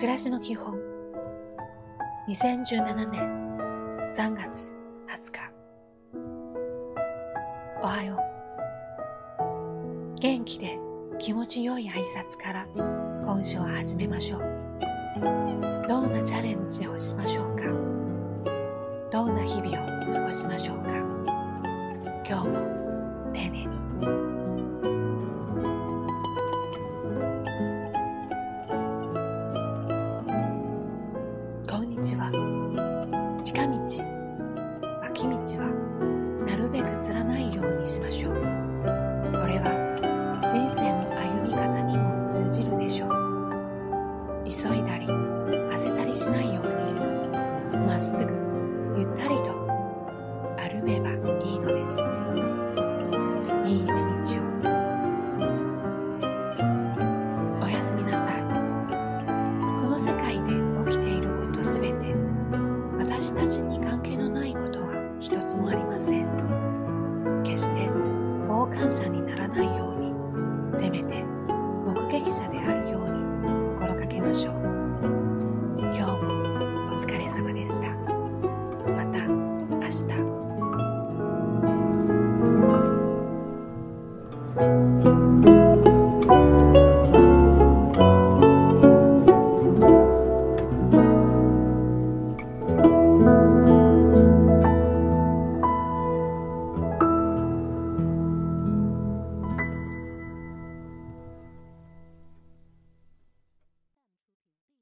暮らしの基本2017年3月20日。おはよう。元気で気持ちよい挨拶から今週を始めましょう。どんなチャレンジをしましょうか。どんな日々を過ごしましょうか。今日も丁寧に。こんにちは。近道、脇道はなるべくつらないようにしましょう。これは人生の歩み方にも通じるでしょう。急いだり焦ったりしないように、まっすぐゆったりと歩めばいいのです。いい一日を。おやすみなさい。この世界で起きている